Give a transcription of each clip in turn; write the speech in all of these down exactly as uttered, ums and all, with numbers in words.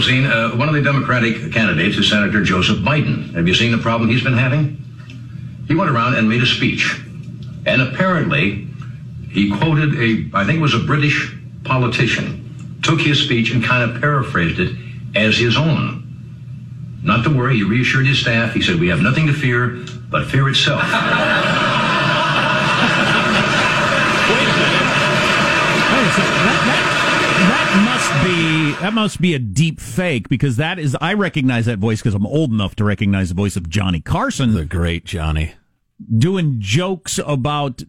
also seen uh, one of the Democratic candidates is Senator Joseph Biden. Have you seen the problem he's been having? He went around and made a speech, and apparently he quoted a, I think it was a British politician, took his speech and kind of paraphrased it as his own. Not to worry, he reassured his staff. He said, we have nothing to fear but fear itself. Wait a minute. Wait a second. That, that, that, must be, that must be a deep fake, because that is, I recognize that voice because I'm old enough to recognize the voice of Johnny Carson. The great Johnny. Doing jokes about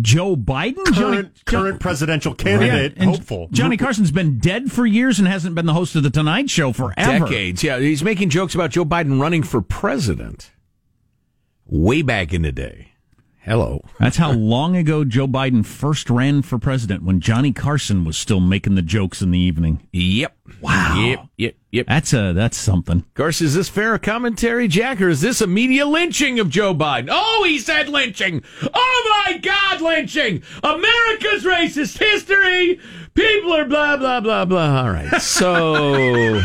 Joe Biden? Current, Johnny, current presidential candidate, right. Hopeful. Johnny Carson's been dead for years and hasn't been the host of The Tonight Show forever. Decades, yeah. He's making jokes about Joe Biden running for president way back in the day. Hello. That's how long ago Joe Biden first ran for president, when Johnny Carson was still making the jokes in the evening. Yep. Wow. Yep, yep, yep. That's, a, that's something. Of course, is this fair commentary, Jack, or is this a media lynching of Joe Biden? Oh, he said lynching. Oh, my God, lynching. America's racist history. People are blah, blah, blah, blah. All right, so...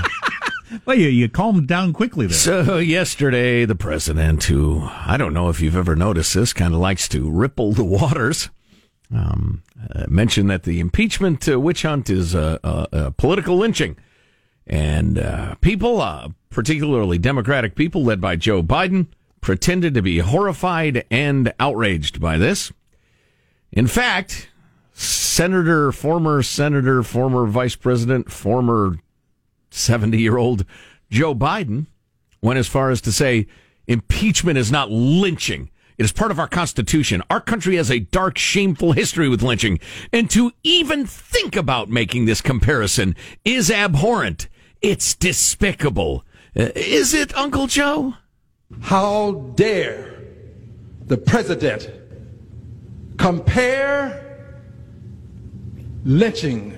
Well, you, you calmed down quickly there. So yesterday, the president, who I don't know if you've ever noticed this, kind of likes to ripple the waters, um, uh, mentioned that the impeachment uh, witch hunt is a uh, uh, uh, political lynching. And uh, people, uh, particularly Democratic people led by Joe Biden, pretended to be horrified and outraged by this. In fact, Senator, former Senator, former Vice President, former seventy-year-old Joe Biden went as far as to say impeachment is not lynching. It is part of our Constitution. Our country has a dark, shameful history with lynching. And to even think about making this comparison is abhorrent. It's despicable. Uh, is it, Uncle Joe? How dare the president compare lynching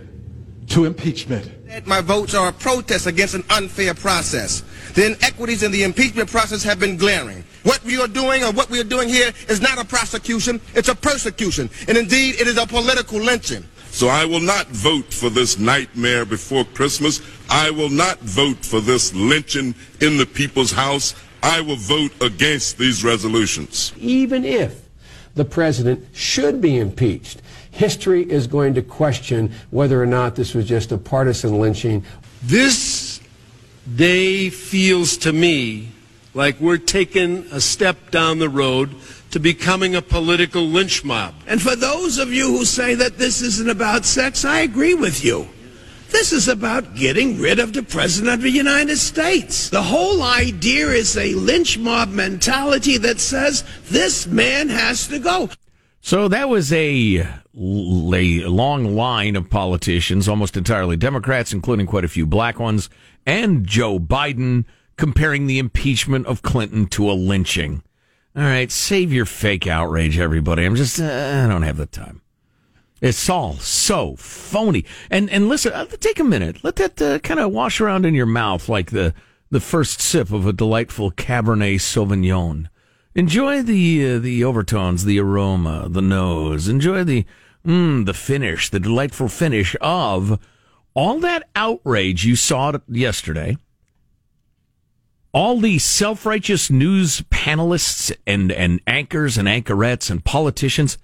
to impeachment? My votes are a protest against an unfair process. The inequities in the impeachment process have been glaring. What we are doing or what we are doing here is not a prosecution, it's a persecution. And indeed, it is a political lynching. So I will not vote for this nightmare before Christmas. I will not vote for this lynching in the people's house. I will vote against these resolutions. Even if the president should be impeached, history is going to question whether or not this was just a partisan lynching. This day feels to me like we're taking a step down the road to becoming a political lynch mob. And for those of you who say that this isn't about sex, I agree with you. This is about getting rid of the President of the United States. The whole idea is a lynch mob mentality that says this man has to go. So that was a, a long line of politicians, almost entirely Democrats, including quite a few black ones, and Joe Biden comparing the impeachment of Clinton to a lynching. All right, save your fake outrage, everybody. I'm just, uh, I don't have the time. It's all so phony. And and listen, uh, take a minute. Let that uh, kind of wash around in your mouth like the, the first sip of a delightful Cabernet Sauvignon. Enjoy the uh, the overtones, the aroma, the nose. Enjoy the mm, the finish, the delightful finish of all that outrage you saw yesterday. All the self-righteous news panelists and, and anchors and anchorettes and politicians.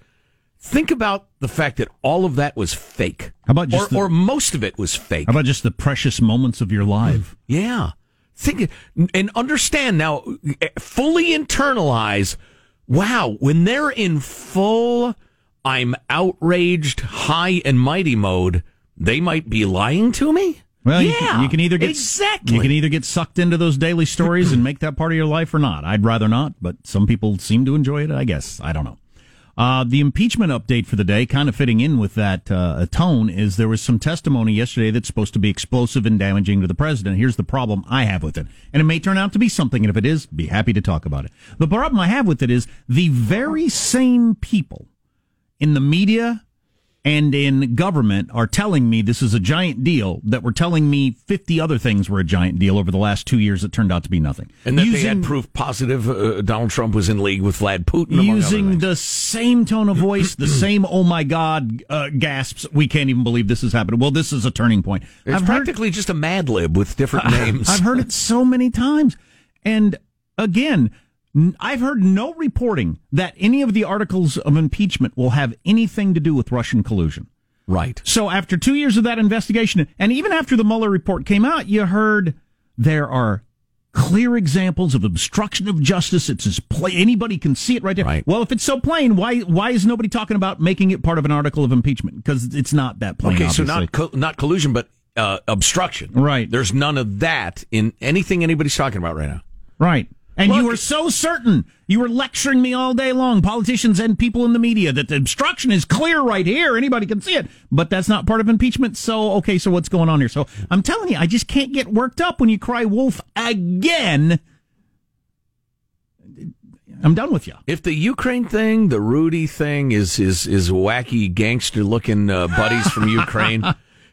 Think about the fact that all of that was fake. How about just or, the, or most of it was fake. How about just the precious moments of your life? Yeah. Think and understand now, fully internalize, wow, when they're in full, I'm outraged, high and mighty mode, they might be lying to me? Well, yeah, you can, you can either get, exactly. You can either get sucked into those daily stories and make that part of your life or not. I'd rather not, but some people seem to enjoy it, I guess. I don't know. Uh, the impeachment update for the day, kind of fitting in with that uh, tone, is there was some testimony yesterday that's supposed to be explosive and damaging to the president. Here's the problem I have with it. And it may turn out to be something, and if it is, be happy to talk about it. The problem I have with it is the very same people in the media and in government are telling me this is a giant deal that were telling me fifty other things were a giant deal over the last two years that turned out to be nothing. And that using, they had proof positive uh, Donald Trump was in league with Vlad Putin. Among using the same tone of voice, the same, oh my God, uh, gasps, we can't even believe this is happening. Well, this is a turning point. It's I've practically heard, just a Mad Lib with different names. I've heard it so many times. And again, I've heard no reporting that any of the articles of impeachment will have anything to do with Russian collusion. Right. So after two years of that investigation, and even after the Mueller report came out, you heard there are clear examples of obstruction of justice. It's as plain. Anybody can see it right there. Right. Well, if it's so plain, why why is nobody talking about making it part of an article of impeachment? Because it's not that plain. Okay, obviously. So not co- not collusion, but uh, obstruction. Right. There's none of that in anything anybody's talking about right now. Right. And Look, you were so certain, you were lecturing me all day long, politicians and people in the media, that the obstruction is clear right here. Anybody can see it. But that's not part of impeachment. So, okay, so what's going on here? So I'm telling you, I just can't get worked up when you cry wolf again. I'm done with you. If the Ukraine thing, the Rudy thing is is, is wacky gangster-looking uh, buddies from Ukraine,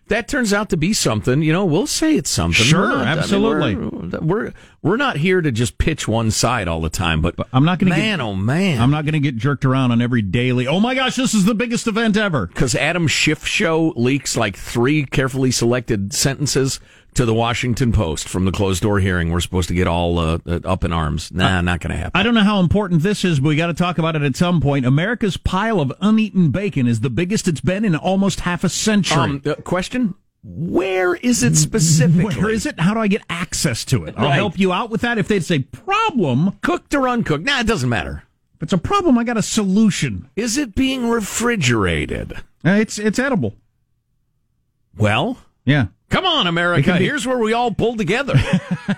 that turns out to be something, you know, we'll say it's something. Sure, we're not, absolutely. I mean, we're, we're we're not here to just pitch one side all the time, but, but I'm not going to man, get, oh man, I'm not going to get jerked around on every daily. Oh my gosh, this is the biggest event ever. Because Adam Schiff show leaks like three carefully selected sentences to the Washington Post from the closed door hearing. We're supposed to get all uh, up in arms. Nah, uh, not going to happen. I don't know how important this is, but we got to talk about it at some point. America's pile of uneaten bacon is the biggest it's been in almost half a century. Um, uh, question? Where is it specifically? Where is it? How do I get access to it? I'll right. help you out with that. If they'd say problem, cooked or uncooked, nah, it doesn't matter. If it's a problem, I got a solution. Is it being refrigerated? Uh, it's it's edible. Well, yeah. Come on, America. Be- Here's where we all pull together.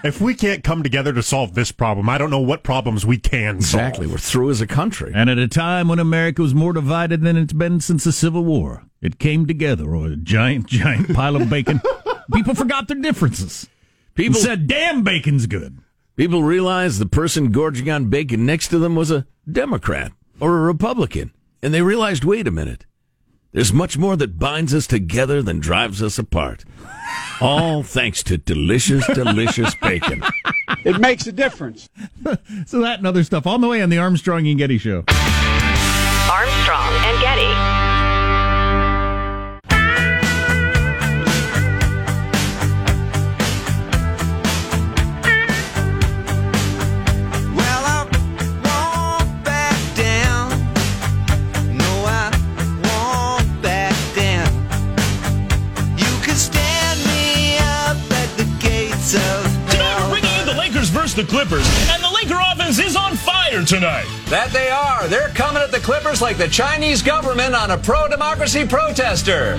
If we can't come together to solve this problem, I don't know what problems we can solve. Exactly. We're through as a country. And at a time when America was more divided than it's been since the Civil War, it came together, or a giant, giant pile of bacon. People forgot their differences. People said, damn, bacon's good. People realized the person gorging on bacon next to them was a Democrat or a Republican. And they realized, wait a minute. There's much more that binds us together than drives us apart. All thanks to delicious, delicious bacon. It makes a difference. So that and other stuff on the way on the Armstrong and Getty Show. Armstrong and Getty. The Clippers, and the Laker offense is on fire tonight. That they are. They're coming at the Clippers like the Chinese government on a pro-democracy protester.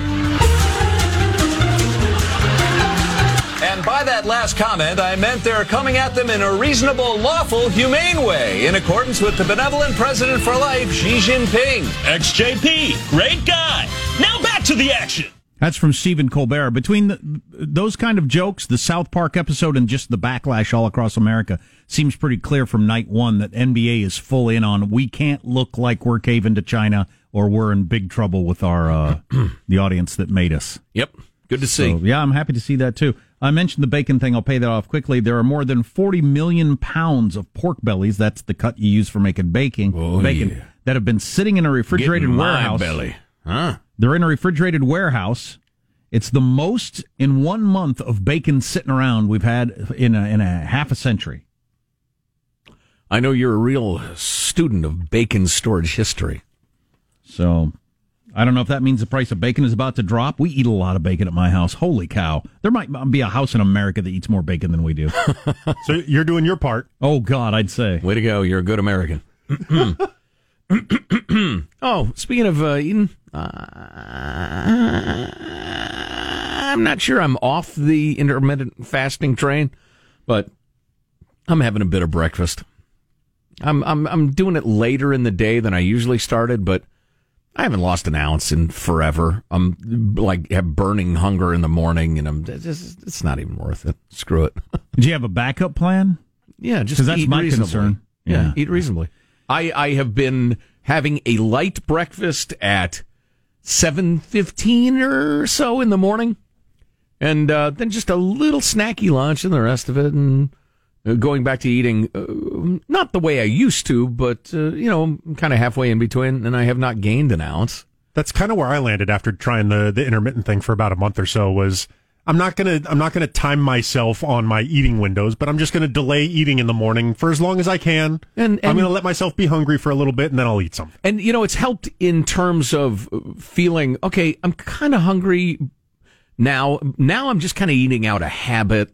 And by that last comment, I meant they're coming at them in a reasonable, lawful, humane way, in accordance with the benevolent president for life, Xi Jinping. X J P, great guy. Now back to the action. That's from Stephen Colbert. Between the, those kind of jokes, the South Park episode, and just the backlash all across America, seems pretty clear from night one that N B A is full in on, we can't look like we're caving to China or we're in big trouble with our uh, the audience that made us. Yep. Good to see. So, yeah, I'm happy to see that, too. I mentioned the bacon thing. I'll pay that off quickly. There are more than forty million pounds of pork bellies. That's the cut you use for making bacon. Oh, bacon yeah. That have been sitting in a refrigerated Getting warehouse. My belly. Huh? They're in a refrigerated warehouse. It's the most in one month of bacon sitting around we've had in a, in a half a century. I know you're a real student of bacon storage history. So, I don't know if that means the price of bacon is about to drop. We eat a lot of bacon at my house. Holy cow. There might be a house in America that eats more bacon than we do. So, you're doing your part. Oh, God, I'd say. Way to go. You're a good American. Oh, speaking of uh, eating, uh, I'm not sure I'm off the intermittent fasting train, but I'm having a bit of breakfast. I'm I'm I'm doing it later in the day than I usually started, but I haven't lost an ounce in forever. I'm like have burning hunger in the morning, and I'm just, it's not even worth it. Screw it. Do you have a backup plan? Yeah, just 'cause that's my concern. Yeah, yeah, eat reasonably. I, I have been having a light breakfast at seven fifteen or so in the morning. And uh, then just a little snacky lunch and the rest of it. And going back to eating, uh, not the way I used to, but, uh, you know, I'm kind of halfway in between, and I have not gained an ounce. That's kind of where I landed after trying the, the intermittent thing for about a month or so was I'm not gonna I'm not gonna time myself on my eating windows, but I'm just gonna delay eating in the morning for as long as I can. And, and I'm gonna let myself be hungry for a little bit, and then I'll eat something. And you know, it's helped in terms of feeling okay. I'm kind of hungry now. Now I'm just kind of eating out of habit.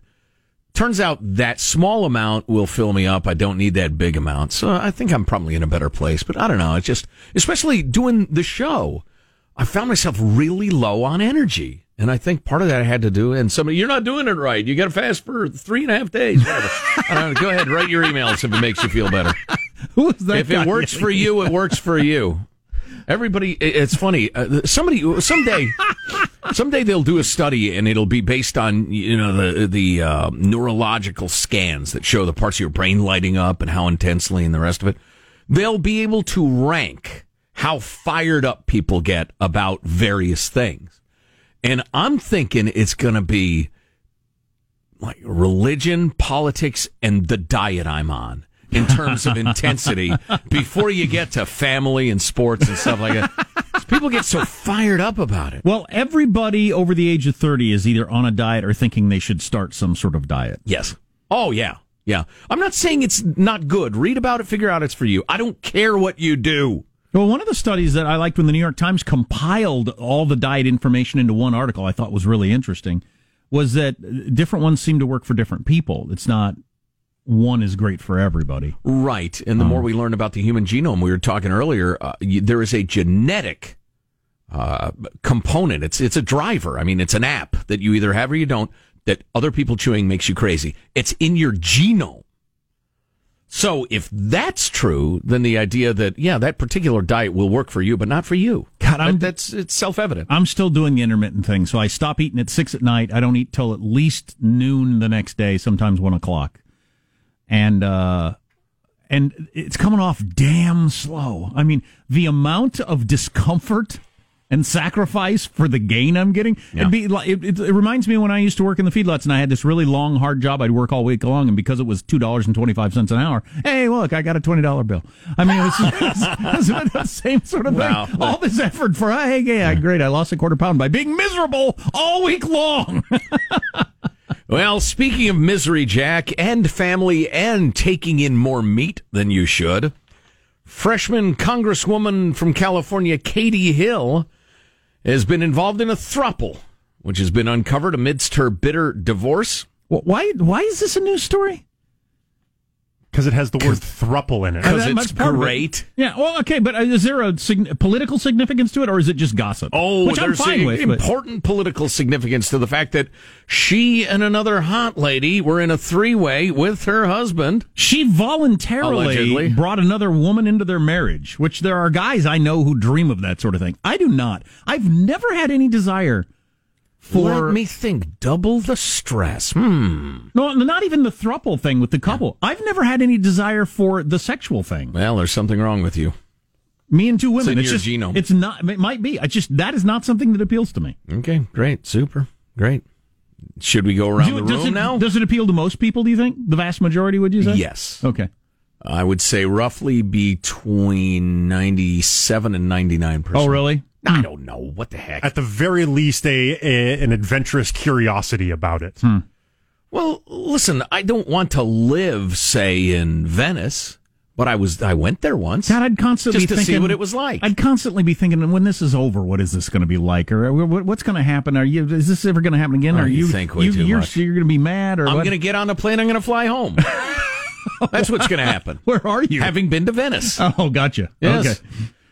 Turns out that small amount will fill me up. I don't need that big amount, so I think I'm probably in a better place. But I don't know. It's just, especially doing the show, I found myself really low on energy. And I think part of that I had to do, and somebody, you're not doing it right. You got to fast for three and a half days. uh, go ahead, write your emails if it makes you feel better. Who was that? If it works for you, it works for you. Everybody, it's funny. Uh, somebody, someday, someday they'll do a study, and it'll be based on you know the the uh, neurological scans that show the parts of your brain lighting up and how intensely and the rest of it. They'll be able to rank how fired up people get about various things. And I'm thinking it's going to be like religion, politics, and the diet I'm on in terms of intensity before you get to family and sports and stuff like that. People get so fired up about it. Well, everybody over the age of thirty is either on a diet or thinking they should start some sort of diet. Yes. Oh, yeah. Yeah. I'm not saying it's not good. Read about it. Figure out it's for you. I don't care what you do. Well, one of the studies that I liked when the New York Times compiled all the diet information into one article I thought was really interesting was that different ones seem to work for different people. It's not one is great for everybody. Right. And the um, more we learn about the human genome, we were talking earlier, uh, you, there is a genetic uh, component. It's it's a driver. I mean, it's an app that you either have or you don't, that other people chewing makes you crazy. It's in your genome. So if that's true, then the idea that, yeah, that particular diet will work for you, but not for you. God, I'm, that's it's self-evident. I'm still doing the intermittent thing. So I stop eating at six at night. I don't eat till at least noon the next day, sometimes one o'clock. And, uh, and it's coming off damn slow. I mean, the amount of discomfort and sacrifice for the gain I'm getting. Yeah. It'd be like, it, it, it reminds me when I used to work in the feedlots and I had this really long, hard job. I'd work all week long, and because it was two dollars and twenty-five cents an hour, hey, look, I got a twenty dollars bill. I mean, it was, it was, it was the same sort of wow. thing. All this effort for, hey, yeah, great, I lost a quarter pound by being miserable all week long. Well, speaking of misery, Jack, and family, and taking in more meat than you should, freshman Congresswoman from California, Katie Hill, has been involved in a throuple, which has been uncovered amidst her bitter divorce. Why Why is this a news story? Because it has the word throuple in it. Because it's great. It. Yeah, well, okay, but is there a sig- political significance to it, or is it just gossip? Oh, which there's I'm fine a, with, important but. Political significance to the fact that she and another hot lady were in a three-way with her husband. She voluntarily allegedly. Brought another woman into their marriage, which there are guys I know who dream of that sort of thing. I do not. I've never had any desire for... Let me think. Double the stress. Hmm. No, not even the throuple thing with the couple. Yeah. I've never had any desire for the sexual thing. Well, there's something wrong with you. Me and two women. It's, it's your just, genome. It's not. It might be. I just that is not something that appeals to me. Okay. Great. Super. Great. Should we go around do, the room it, now? Does it appeal to most people? Do you think the vast majority? Would you say? Yes. Okay. I would say roughly between ninety-seven and ninety-nine percent. Oh, really? I don't know. What the heck? At the very least, a, a an adventurous curiosity about it. Hmm. Well, listen, I don't want to live, say, in Venice, but I was I went there once. God, I'd constantly just to thinking, see what it was like. I'd constantly be thinking, when this is over, what is this going to be like, or what's going to happen? Are you? Is this ever going to happen again? Or are you, you think way you, too you're, much? You're going to be mad, or I'm going to get on a plane. I'm going to fly home. That's what's going to happen. Where are you? Having been to Venice. Oh, gotcha. Yes. Okay.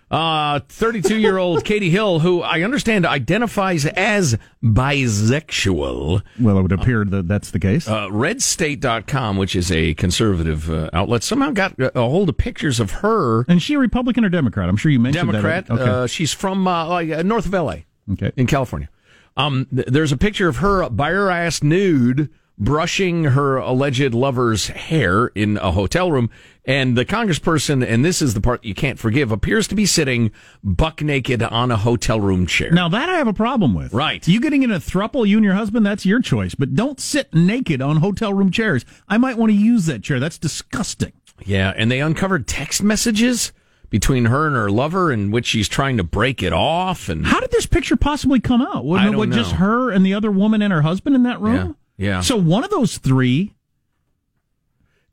Uh, thirty-two-year-old Katie Hill, who I understand identifies as bisexual. Well, it would appear that that's the case. Uh, red state dot com, which is a conservative uh, outlet, somehow got a hold of pictures of her. And is she a Republican or Democrat? I'm sure you mentioned Democrat, that. Democrat. Okay. Uh, she's from uh, like, north of L A Okay. In California. Um, th- there's a picture of her bare-ass nude brushing her alleged lover's hair in a hotel room, and the congressperson, and this is the part you can't forgive, appears to be sitting buck naked on a hotel room chair. Now, that I have a problem with. Right. You getting in a throuple, you and your husband, that's your choice, but don't sit naked on hotel room chairs. I might want to use that chair. That's disgusting. Yeah, and they uncovered text messages between her and her lover, in which she's trying to break it off. And how did this picture possibly come out? Wasn't I don't it with know. Just her and the other woman and her husband in that room? Yeah. yeah. So one of those three.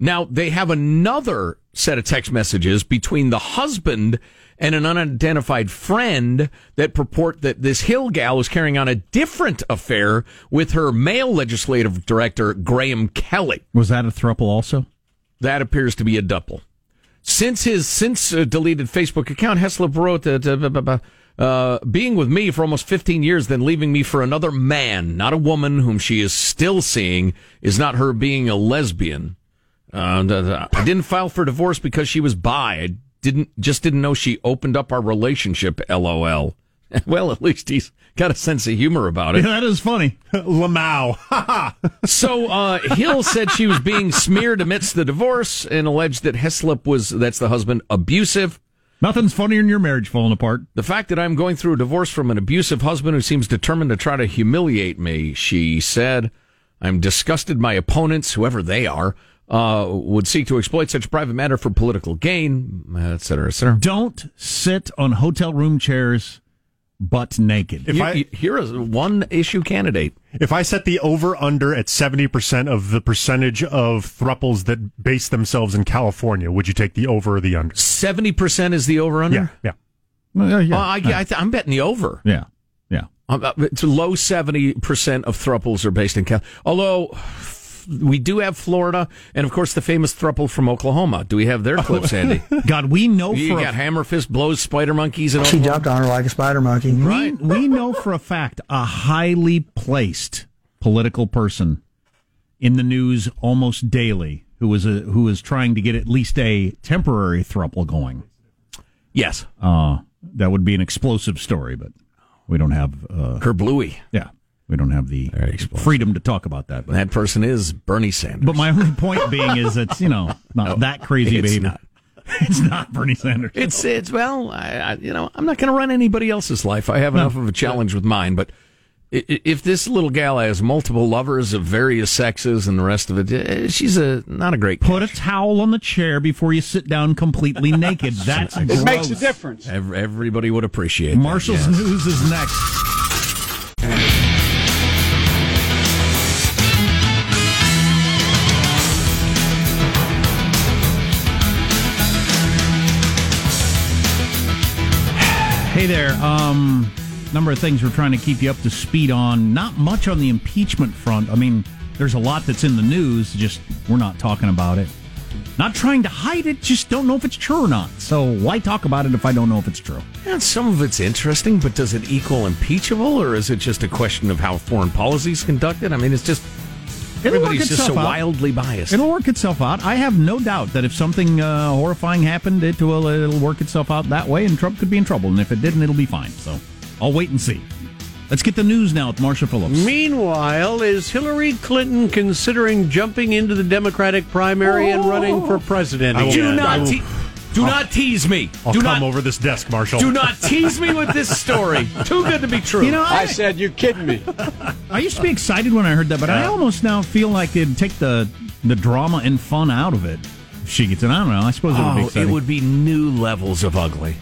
Now, they have another set of text messages between the husband and an unidentified friend that purport that this Hill gal is carrying on a different affair with her male legislative director, Graham Kelly. Was that a throuple also? That appears to be a double. Since his since uh, deleted Facebook account, Heslep wrote that uh, uh, being with me for almost fifteen years, then leaving me for another man, not a woman whom she is still seeing, is not her being a lesbian. Uh, da, da. I didn't file for divorce because she was bi. I didn't just didn't know she opened up our relationship. L O L. Well, at least he's got a sense of humor about it. Yeah, that is funny. Lamau. So uh, Hill said she was being smeared amidst the divorce and alleged that Heslep was, that's the husband, abusive. Nothing's funnier than your marriage falling apart. The fact that I'm going through a divorce from an abusive husband who seems determined to try to humiliate me, she said. I'm disgusted my opponents, whoever they are, uh, would seek to exploit such a private matter for political gain, et cetera, et cetera. Don't sit on hotel room chairs butt naked. If you, I, here is one issue candidate. If I set the over-under at seventy percent of the percentage of throuples that base themselves in California, would you take the over or the under? seventy percent is the over-under? Yeah. yeah. Uh, yeah. Uh, I, uh. I th- I'm betting the over. Yeah. Yeah. Um, it's a low seventy percent of throuples are based in California. Although we do have Florida, and of course the famous throuple from Oklahoma. Do we have their clips, Andy? God, we know you for got a... hammer fist blows spider monkeys. And she jumped on her like a spider monkey. Right? We, we know for a fact a highly placed political person in the news almost daily who is a who is trying to get at least a temporary throuple going. Yes, uh, that would be an explosive story, but we don't have uh, Kerblooey. Yeah. We don't have the freedom to talk about that. But that person is Bernie Sanders. But my only point being is it's, you know, not no, that crazy it's behavior. Not. It's not Bernie Sanders. It's, it's well, I, I, you know, I'm not going to run anybody else's life. I have no. enough of a challenge with mine. But if this little gal has multiple lovers of various sexes and the rest of it, she's a not a great catch. Put a towel on the chair before you sit down completely naked. That's It gross. Makes a difference. Every, everybody would appreciate Marshall's that. Marshall's yes. News is next. Hey there, um, number of things we're trying to keep you up to speed on. Not much on the impeachment front. I mean, there's a lot that's in the news, just we're not talking about it. Not trying to hide it, just don't know if it's true or not. So why talk about it if I don't know if it's true? And some of it's interesting, but does it equal impeachable, or is it just a question of how foreign policy is conducted? I mean, it's just... It'll Everybody's just so out. wildly biased. It'll work itself out. I have no doubt that if something uh, horrifying happened, it will, it'll work itself out that way, and Trump could be in trouble. And if it didn't, it'll be fine. So I'll wait and see. Let's get the news now with Marsha Phillips. Meanwhile, is Hillary Clinton considering jumping into the Democratic primary oh. and running for president? I will, do not, te- do not tease me. I'll do come not, over this desk, Marshall. Do not tease me with this story. Too good to be true. You know, I, I said, you're kidding me. I used to be excited when I heard that, but yeah. I almost now feel like it'd take the the drama and fun out of it. If she gets it. I don't know. I suppose it would oh, be exciting. It would be new levels of ugly.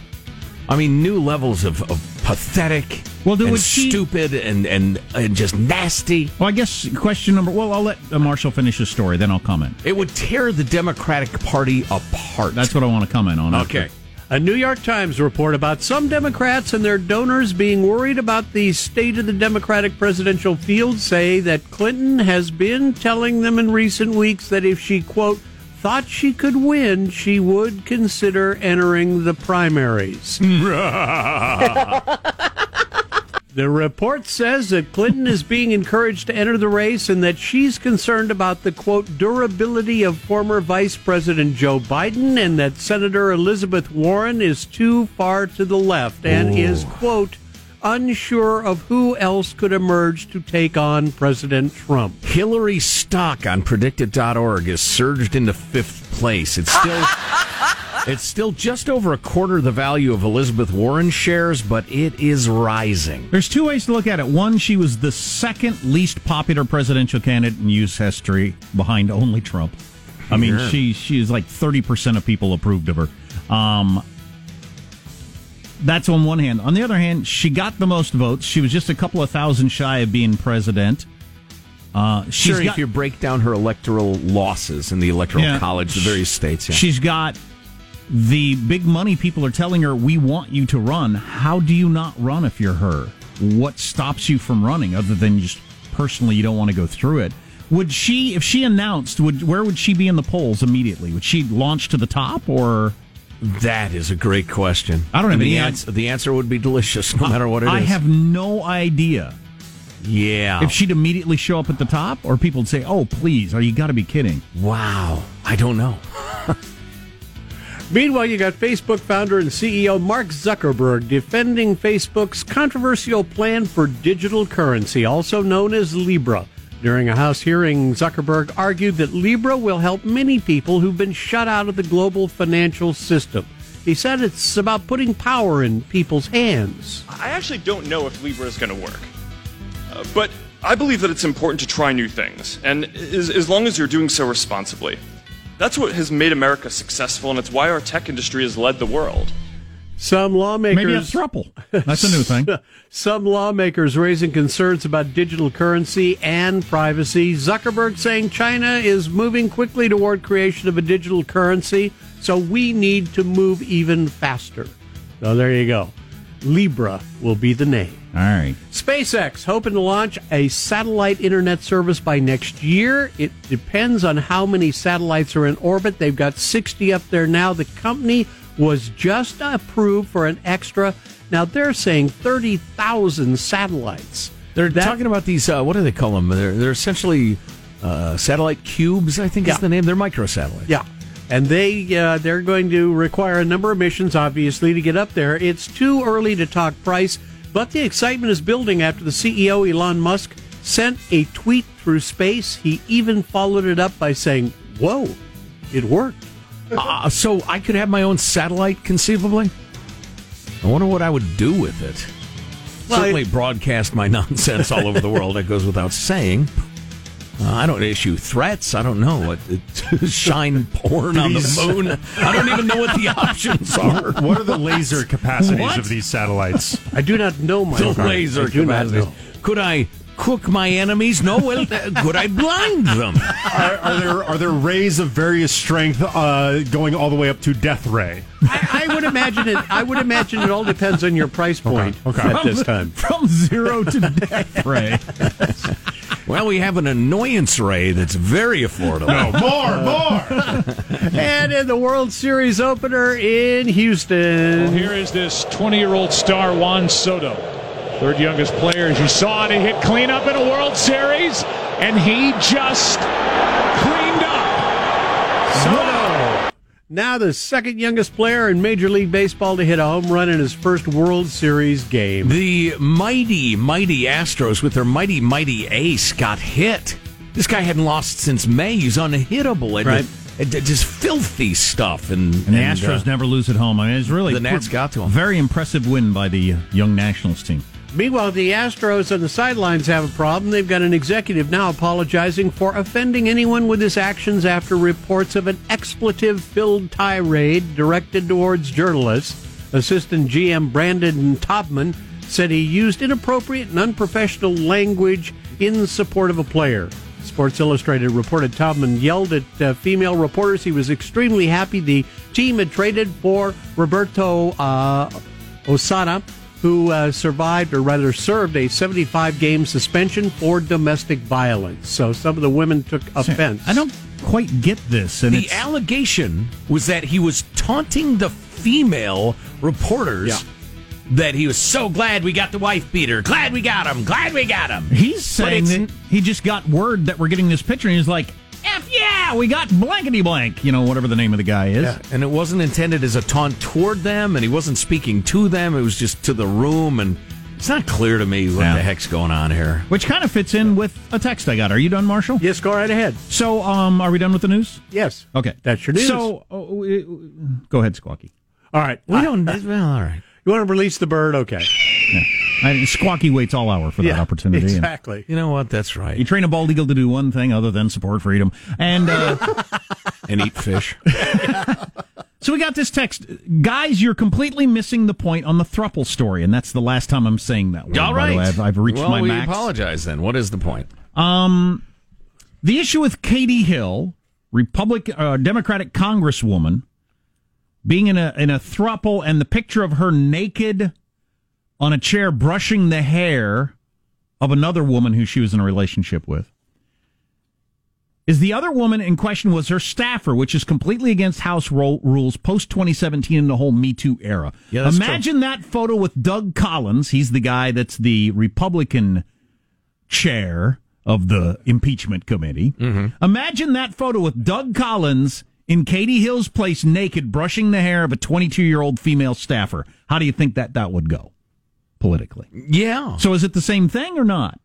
I mean, new levels of, of pathetic well, and she, stupid and, and, and just nasty. Well, I guess question number... Well, I'll let Marshall finish his story, then I'll comment. It would tear the Democratic Party apart. That's what I want to comment on. Okay. After. A New York Times report about some Democrats and their donors being worried about the state of the Democratic presidential field say that Clinton has been telling them in recent weeks that if she, quote, thought she could win, she would consider entering the primaries. The report says that Clinton is being encouraged to enter the race and that she's concerned about the, quote, durability of former Vice President Joe Biden and that Senator Elizabeth Warren is too far to the left and Ooh. is, quote, unsure of who else could emerge to take on President Trump. Hillary's stock on predicted dot org has surged into fifth place. It's still... It's still just over a quarter the value of Elizabeth Warren shares, but it is rising. There's two ways to look at it. One, she was the second least popular presidential candidate in U S history, behind only Trump. I mean, yeah. she she is like thirty percent of people approved of her. Um, that's on one hand. On the other hand, she got the most votes. She was just a couple of thousand shy of being president. Uh, she's sure, got, if you break down her electoral losses in the electoral yeah, college, the various states. Yeah. She's got... The big money people are telling her, we want you to run. How do you not run if you're her? What stops you from running other than just personally you don't want to go through it? Would she, if she announced, would where would she be in the polls immediately? Would she launch to the top or? That is a great question. I don't have any answer. The answer would be delicious, no matter what it is. I have no idea. Yeah. If she'd immediately show up at the top or people would say, oh, please, oh, you got to be kidding. Wow. I don't know. Meanwhile, you got Facebook founder and C E O Mark Zuckerberg defending Facebook's controversial plan for digital currency, also known as Libra. During a House hearing, Zuckerberg argued that Libra will help many people who've been shut out of the global financial system. He said it's about putting power in people's hands. I actually don't know if Libra is going to work, uh, but I believe that it's important to try new things, and as, as long as you're doing so responsibly. That's what has made America successful, and it's why our tech industry has led the world. Some lawmakers... Maybe a thruple. That's a new thing. Some lawmakers raising concerns about digital currency and privacy. Zuckerberg saying China is moving quickly toward creation of a digital currency, so we need to move even faster. So there you go. Libra will be the name. All right. SpaceX hoping to launch a satellite internet service by next year. It depends on how many satellites are in orbit. They've got sixty up there now. The company was just approved for an extra. Now they're saying thirty thousand satellites. They're that, talking about these, uh, what do they call them? They're, they're essentially uh, satellite cubes, I think yeah. is the name. They're microsatellites. Yeah. And they, uh, they're going to require a number of missions, obviously, to get up there. It's too early to talk price, but the excitement is building after the C E O, Elon Musk, sent a tweet through space. He even followed it up by saying, whoa, it worked. Uh, so I could have my own satellite, conceivably? I wonder what I would do with it. Well, certainly I... broadcast my nonsense all over the world. That goes without saying. Uh, I don't issue threats. I don't know what shine porn on the moon. I don't even know what the options are. What are the laser capacities what? of these satellites? I do not know my the laser capacities. Could I cook my enemies? No. Well, could I blind them? Are, are there are there rays of various strength uh, going all the way up to death ray? I, I would imagine it. I would imagine it all depends on your price point okay, okay. at this time. From zero to death ray. Well, we have an annoyance ray that's very affordable. No, more, more! And in the World Series opener in Houston. Here is this twenty-year-old star, Juan Soto. Third youngest player, as you saw, to hit cleanup in a World Series. And he just cleaned up. Soto. Now the second youngest player in Major League Baseball to hit a home run in his first World Series game. The mighty, mighty Astros with their mighty, mighty ace got hit. This guy hadn't lost since May. He's unhittable. And right. it, it, just filthy stuff. And, and the and, Astros uh, never lose at home. I mean, it's really the Nats got to him. Very impressive win by the young Nationals team. Meanwhile, the Astros on the sidelines have a problem. They've got an executive now apologizing for offending anyone with his actions after reports of an expletive-filled tirade directed towards journalists. Assistant G M Brandon Taubman said he used inappropriate and unprofessional language in support of a player. Sports Illustrated reported Taubman yelled at uh, female reporters. He was extremely happy the team had traded for Roberto uh, Osuna, who uh, survived, or rather served, a seventy-five game suspension for domestic violence. So some of the women took offense. I don't quite get this. And the it's... allegation was that he was taunting the female reporters yeah. that he was so glad we got the wife beater. Glad we got him. Glad we got him. He's saying that he just got word that we're getting this picture, and he's like, F yeah, we got blankety blank, you know, whatever the name of the guy is. Yeah, and it wasn't intended as a taunt toward them, and he wasn't speaking to them. It was just to the room, and It's not clear to me what yeah. the heck's going on here. Which kind of fits in with a text I got. Are you done, Marshall? Yes, go right ahead. So, um, are we done with the news? Yes. Okay. That's your news. So, oh, it, go ahead, Squawky. All right. We I, don't... Uh, well, all right. You want to release the bird? Okay. Yeah. I mean, Squawky waits all hour for that yeah, opportunity. Exactly. And, you know what? That's right. You train a bald eagle to do one thing other than support freedom. And, uh... and eat fish. So we got this text. Guys, you're completely missing the point on the thruple story, and that's the last time I'm saying that word. All right. By the way, I've, I've reached well, my we max. Well, we apologize then. What is the point? Um, the issue with Katie Hill, Republican, uh, Democratic congresswoman, being in a in a thruple, and the picture of her naked on a chair brushing the hair of another woman who she was in a relationship with. Is the other woman in question was her staffer, which is completely against House ro- rules post-twenty seventeen in the whole Me Too era. Yeah, Imagine true. that photo with Doug Collins. He's the guy that's the Republican chair of the impeachment committee. Mm-hmm. Imagine that photo with Doug Collins in Katie Hill's place naked, brushing the hair of a twenty-two-year-old female staffer. How do you think that that would go politically? Yeah. So is it the same thing or not?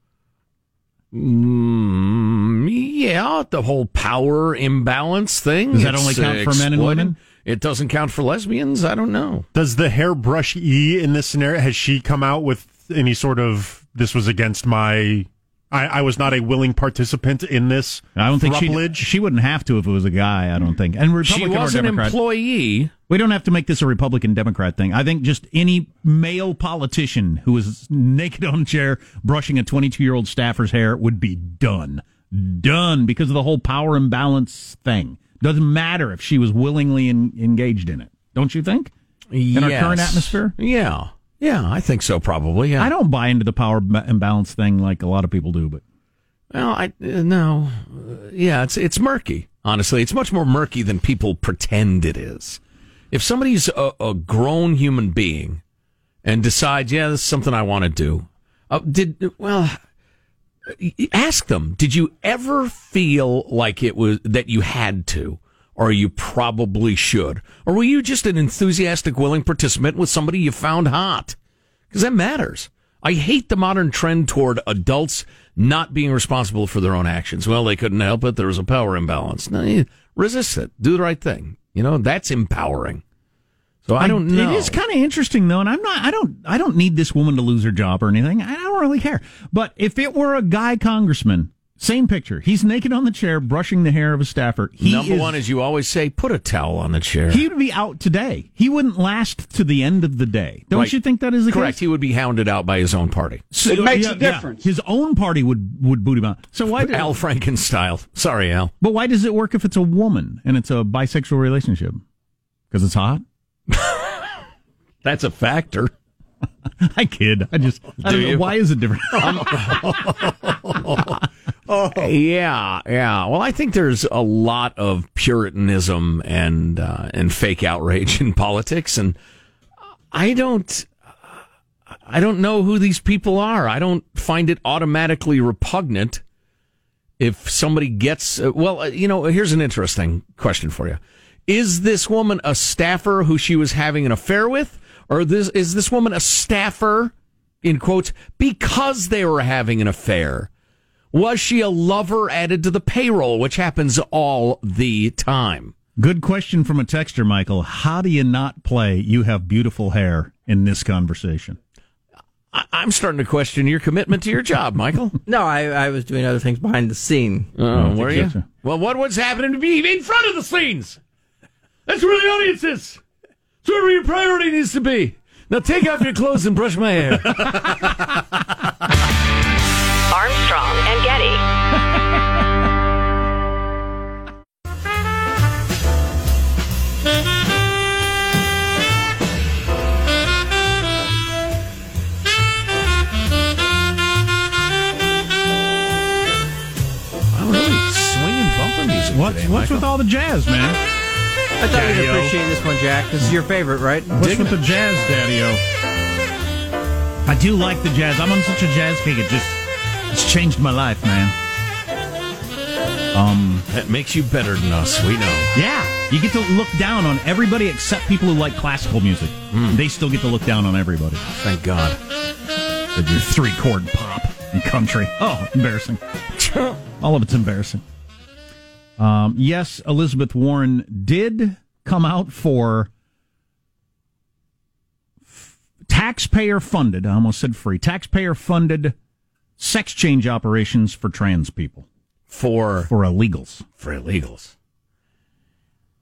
Mm, yeah, the whole power imbalance thing. Does that only count uh, for men and women? It doesn't count for lesbians? I don't know. Does the hairbrush E in this scenario, has she come out with any sort of, this was against my, I, I was not a willing participant in this? I don't think she, she wouldn't have to if it was a guy, I don't think. And Republican she was or an Democrat, employee. We don't have to make this a Republican-Democrat thing. I think just any male politician who is naked on a chair brushing a twenty-two-year-old staffer's hair would be done. Done because of the whole power imbalance thing. Doesn't matter if she was willingly in, engaged in it. Don't you think? Yes. In our current atmosphere? Yeah. Yeah, I think so, probably. Yeah. I don't buy into the power imbalance thing like a lot of people do, but... Well, I, uh, no. Uh, yeah, it's it's murky, honestly. It's much more murky than people pretend it is. If somebody's a, a grown human being and decides, yeah, this is something I want to do, uh, did well, ask them, did you ever feel like it was that you had to, or you probably should? Or were you just an enthusiastic, willing participant with somebody you found hot? Because that matters. I hate the modern trend toward adults not being responsible for their own actions. Well, they couldn't help it. There was a power imbalance. No, resist it. Do the right thing. You know, that's empowering. So I don't know. It is kind of interesting though, and I'm not I don't I don't need this woman to lose her job or anything. I don't really care. But if it were a guy congressman, same picture. He's naked on the chair brushing the hair of a staffer. He Number is, one, as you always say, put a towel on the chair. He would be out today. He wouldn't last to the end of the day. Don't right. you think that is the Correct. case? Correct. He would be hounded out by his own party. So, it makes yeah, a difference. Yeah. His own party would, would boot him out. So why did, Al Franken style. Sorry, Al. But why does it work if it's a woman and it's a bisexual relationship? Because it's hot? That's a factor. I kid. I just. I don't know. Why is it different? Oh. Yeah, yeah. Well, I think there's a lot of puritanism and uh, and fake outrage in politics, and I don't, I don't know who these people are. I don't find it automatically repugnant if somebody gets. Uh, well, you know, here's an interesting question for you: is this woman a staffer who she was having an affair with, or this is this woman a staffer in quotes because they were having an affair? Was she a lover added to the payroll, which happens all the time? Good question from a texter, Michael. How do you not play "You Have Beautiful Hair" in this conversation? I- I'm starting to question your commitment to your job, Michael. No, I, I was doing other things behind the scene. Oh, were you? So. Well, what was happening to be in front of the scenes? That's where the audience is. That's where your priority needs to be. Now take off your clothes and brush my hair. Armstrong and Getty. I'm really swinging bumper music. What, today, what's Michael? With all the jazz, man? I thought Daddy-o. You'd appreciate this one, Jack. This is your favorite, right? What's Digging with it. The jazz, Daddy-o? I do like the jazz. I'm on such a jazz kick. It just. It's changed my life, man. Um, that makes you better than us, we know. Yeah, you get to look down on everybody except people who like classical music. Mm. They still get to look down on everybody. Thank God. Did your three-chord pop and country. Oh, embarrassing. All of it's embarrassing. Um, yes, Elizabeth Warren did come out for f- taxpayer-funded, I almost said free, taxpayer-funded sex change operations for trans people. For? For illegals. For illegals.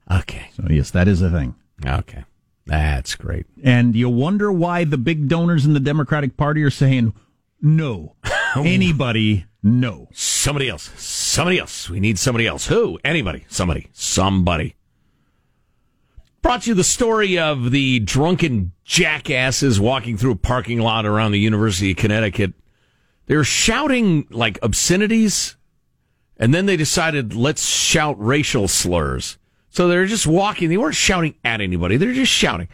Okay. So, yes, that is a thing. Okay. That's great. And you wonder why the big donors in the Democratic Party are saying, no, anybody, no. Somebody else. Somebody else. We need somebody else. Who? Anybody. Somebody. Somebody. Brought to you the story of the drunken jackasses walking through a parking lot around the University of Connecticut. They were shouting, like, obscenities, and then they decided, let's shout racial slurs. So they're just walking. They weren't shouting at anybody. They're just shouting.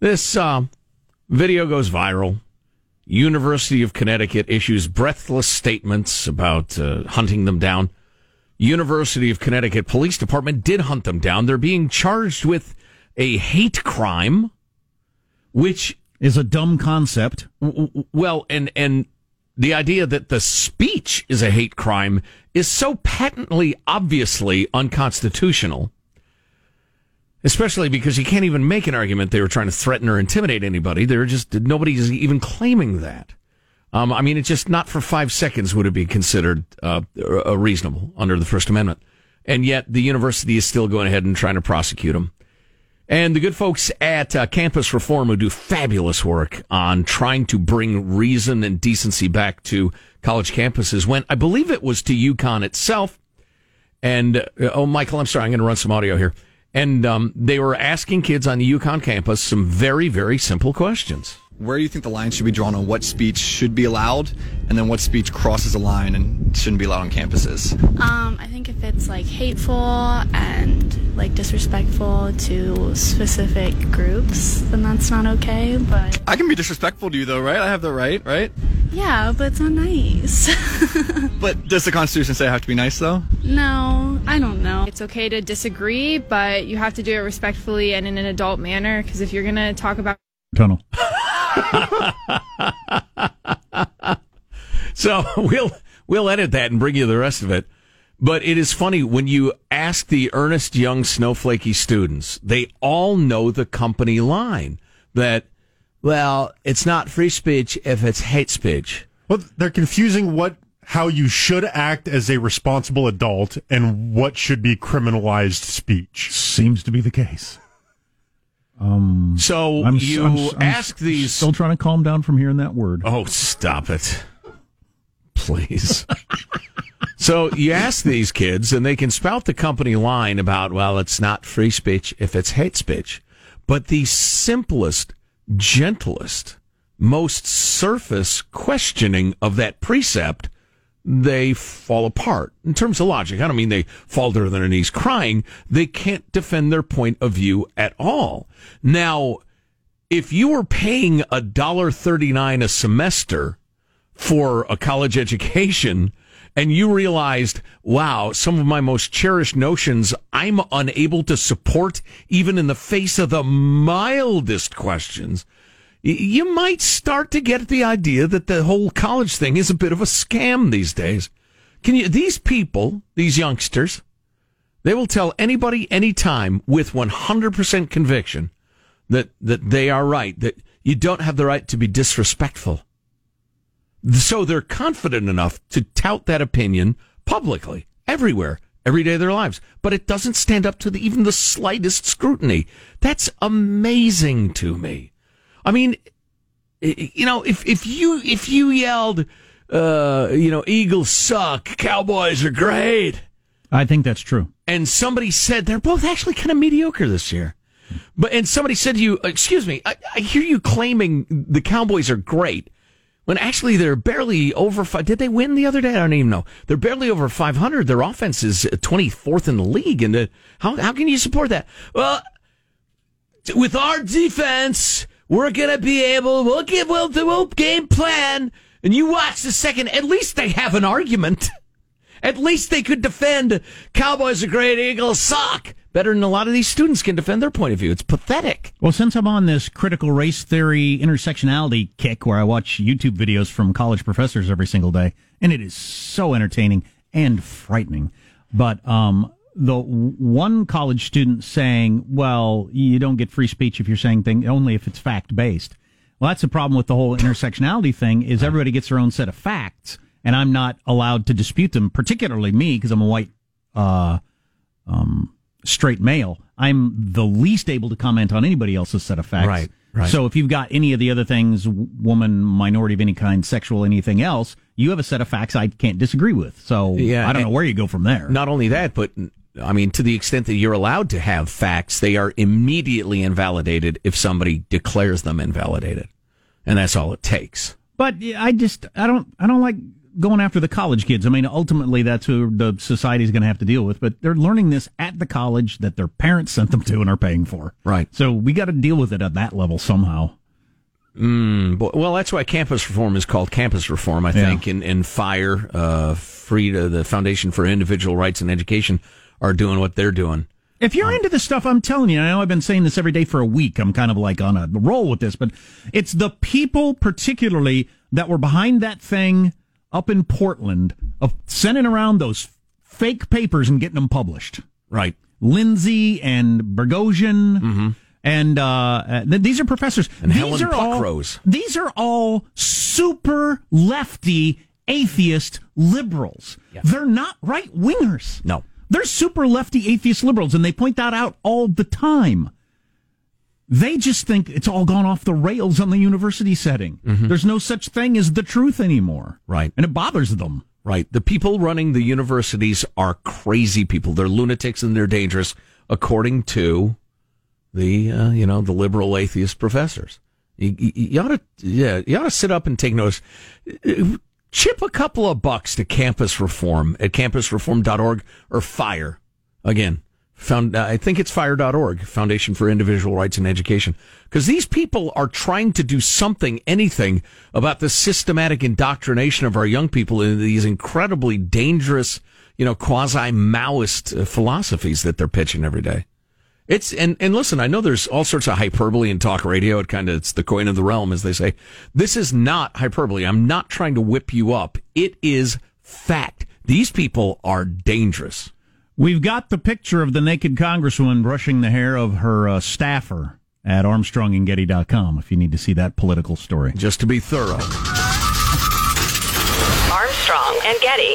This um, video goes viral. University of Connecticut issues breathless statements about uh, hunting them down. University of Connecticut Police Department did hunt them down. They're being charged with a hate crime, which is a dumb concept. W- w- well, and and the idea that the speech is a hate crime is so patently, obviously unconstitutional. Especially because you can't even make an argument they were trying to threaten or intimidate anybody. They're just, nobody's even claiming that. Um, I mean, it's just not for five seconds would it be considered uh, reasonable under the First Amendment. And yet the university is still going ahead and trying to prosecute them. And the good folks at uh, Campus Reform, who do fabulous work on trying to bring reason and decency back to college campuses, went, I believe it was to UConn itself. And, uh, oh, Michael, I'm sorry, I'm going to run some audio here. And um, they were asking kids on the UConn campus some very, very simple questions. Where do you think the line should be drawn on what speech should be allowed, and then what speech crosses a line and shouldn't be allowed on campuses? Um, I think if it's like hateful and like disrespectful to specific groups, then that's not okay. But I can be disrespectful to you, though, right? I have the right, right? Yeah, but it's not nice. But does the Constitution say I have to be nice, though? No, I don't know. It's okay to disagree, but you have to do it respectfully and in an adult manner, because if you're going to talk about tunnel. So we'll we'll edit that and bring you the rest of it. But it is funny when you ask the earnest young snowflakey students, they all know the company line that, well, it's not free speech if it's hate speech. Well, they're confusing what how you should act as a responsible adult and what should be criminalized speech. Seems to be the case. Um, so I'm, you I'm, I'm ask these... Still trying to calm down from hearing that word. Oh, stop it. Please. So you ask these kids, and they can spout the company line about, well, it's not free speech if it's hate speech. But the simplest, gentlest, most surface questioning of that precept, they fall apart. In terms of logic, I don't mean they fall to their knees crying. They can't defend their point of view at all. Now, if you were paying one dollar thirty-nine a semester for a college education and you realized, wow, some of my most cherished notions I'm unable to support even in the face of the mildest questions, you might start to get the idea that the whole college thing is a bit of a scam these days. Can you? These people, these youngsters, they will tell anybody, anytime, with one hundred percent conviction that, that they are right, that you don't have the right to be disrespectful. So they're confident enough to tout that opinion publicly, everywhere, every day of their lives. But it doesn't stand up to the, even the slightest scrutiny. That's amazing to me. I mean, you know, if, if you if you yelled, uh, you know, Eagles suck, Cowboys are great. I think that's true. And somebody said, they're both actually kind of mediocre this year. But and somebody said to you, excuse me, I, I hear you claiming the Cowboys are great, when actually they're barely over five. Did they win the other day? I don't even know. They're barely over five hundred. Their offense is twenty-fourth in the league. And the, how how can you support that? Well, with our defense... We're gonna be able. We'll give. We'll do. We'll game plan. And you watch the second. At least they have an argument. At least they could defend. Cowboys are great. Eagles suck. better than a lot of these students can defend their point of view. It's pathetic. Well, since I'm on this critical race theory intersectionality kick where I watch YouTube videos from college professors every single day, and it is so entertaining and frightening, but um, the one college student saying, well, you don't get free speech if you're saying thing only if it's fact-based. Well, that's the problem with the whole intersectionality thing is everybody gets their own set of facts, and I'm not allowed to dispute them, particularly me, because I'm a white uh, um, straight male. I'm the least able to comment on anybody else's set of facts. Right, right. So if you've got any of the other things, woman, minority of any kind, sexual, anything else, you have a set of facts I can't disagree with. So yeah, I don't know where you go from there. Not only that, but... I mean, to the extent that you're allowed to have facts, they are immediately invalidated if somebody declares them invalidated. And that's all it takes. But I just, I don't, I don't like going after the college kids. I mean, ultimately, that's who the society's going to have to deal with. But they're learning this at the college that their parents sent them to and are paying for. Right. So we got to deal with it at that level somehow. Mm, well, that's why Campus Reform is called Campus Reform, I think, yeah. and, and FIRE, uh, free to the Foundation for Individual Rights in Education, are doing what they're doing. If you're um, into this stuff, I'm telling you, I know I've been saying this every day for a week. I'm kind of like on a roll with this, but it's the people particularly that were behind that thing up in Portland of sending around those fake papers and getting them published. Right. Lindsay and Boghossian. Mm-hmm. And uh, these are professors. And these Helen are Puckrose. All, these are all super lefty atheist liberals. Yeah. They're not right-wingers. No. They're super lefty atheist liberals, and they point that out all the time. They just think it's all gone off the rails on the university setting. Mm-hmm. There's no such thing as the truth anymore. Right. And it bothers them. Right. The people running the universities are crazy people. They're lunatics and they're dangerous, according to the, uh, you know, the liberal atheist professors. You, you, you ought to, yeah, you ought to sit up and take notice. Chip a couple of bucks to Campus Reform at campus reform dot org or FIRE. Again, found, uh, I think it's fire dot org, Foundation for Individual Rights in Education. Because these people are trying to do something, anything, about the systematic indoctrination of our young people in these incredibly dangerous, you know, quasi-Maoist philosophies that they're pitching every day. It's and, and listen, I know there's all sorts of hyperbole in talk radio. It kind of it's the coin of the realm, as they say. This is not hyperbole. I'm not trying to whip you up. It is fact. These people are dangerous. We've got the picture of the naked congresswoman brushing the hair of her uh, staffer at armstrong and getty dot com if you need to see that political story. Just to be thorough. Armstrong and Getty.